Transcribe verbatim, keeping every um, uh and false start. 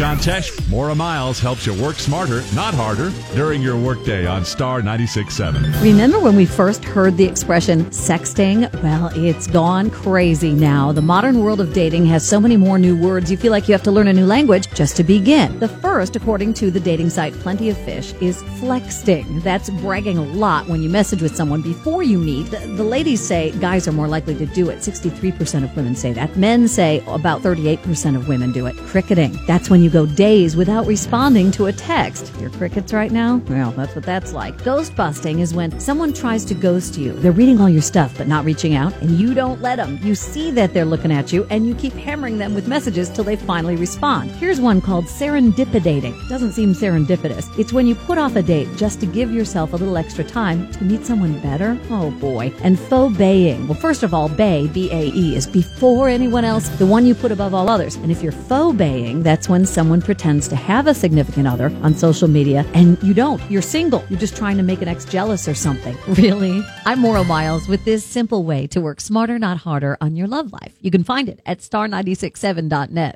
John Tesh, Maura Miles helps you work smarter, not harder, during your workday on Star ninety-six point seven. Remember when we first heard the expression sexting? Well, it's gone crazy now. The modern world of dating has so many more new words, you feel like you have to learn a new language just to begin. The first, according to the dating site Plenty of Fish, is flexting. That's bragging a lot when you message with someone before you meet. The, the ladies say guys are more likely to do it. sixty-three percent of women say that. Men say about thirty-eight percent of women do it. Cricketing. That's when you go days without responding to a text. Your crickets right now? Well, that's what that's like. Ghost busting is when someone tries to ghost you. They're reading all your stuff but not reaching out, and you don't let them. You see that they're looking at you, and you keep hammering them with messages till they finally respond. Here's one called serendipidating. Doesn't seem serendipitous. It's when you put off a date just to give yourself a little extra time to meet someone better. Oh boy. And faux baying. Well, first of all, bay, B A E, is before anyone else, the one you put above all others. And if you're faux baying, that's when someone pretends to have a significant other on social media, and you don't. You're single. You're just trying to make an ex jealous or something. Really? I'm Maura Miles with this simple way to work smarter, not harder on your love life. You can find it at star ninety-six seven dot net.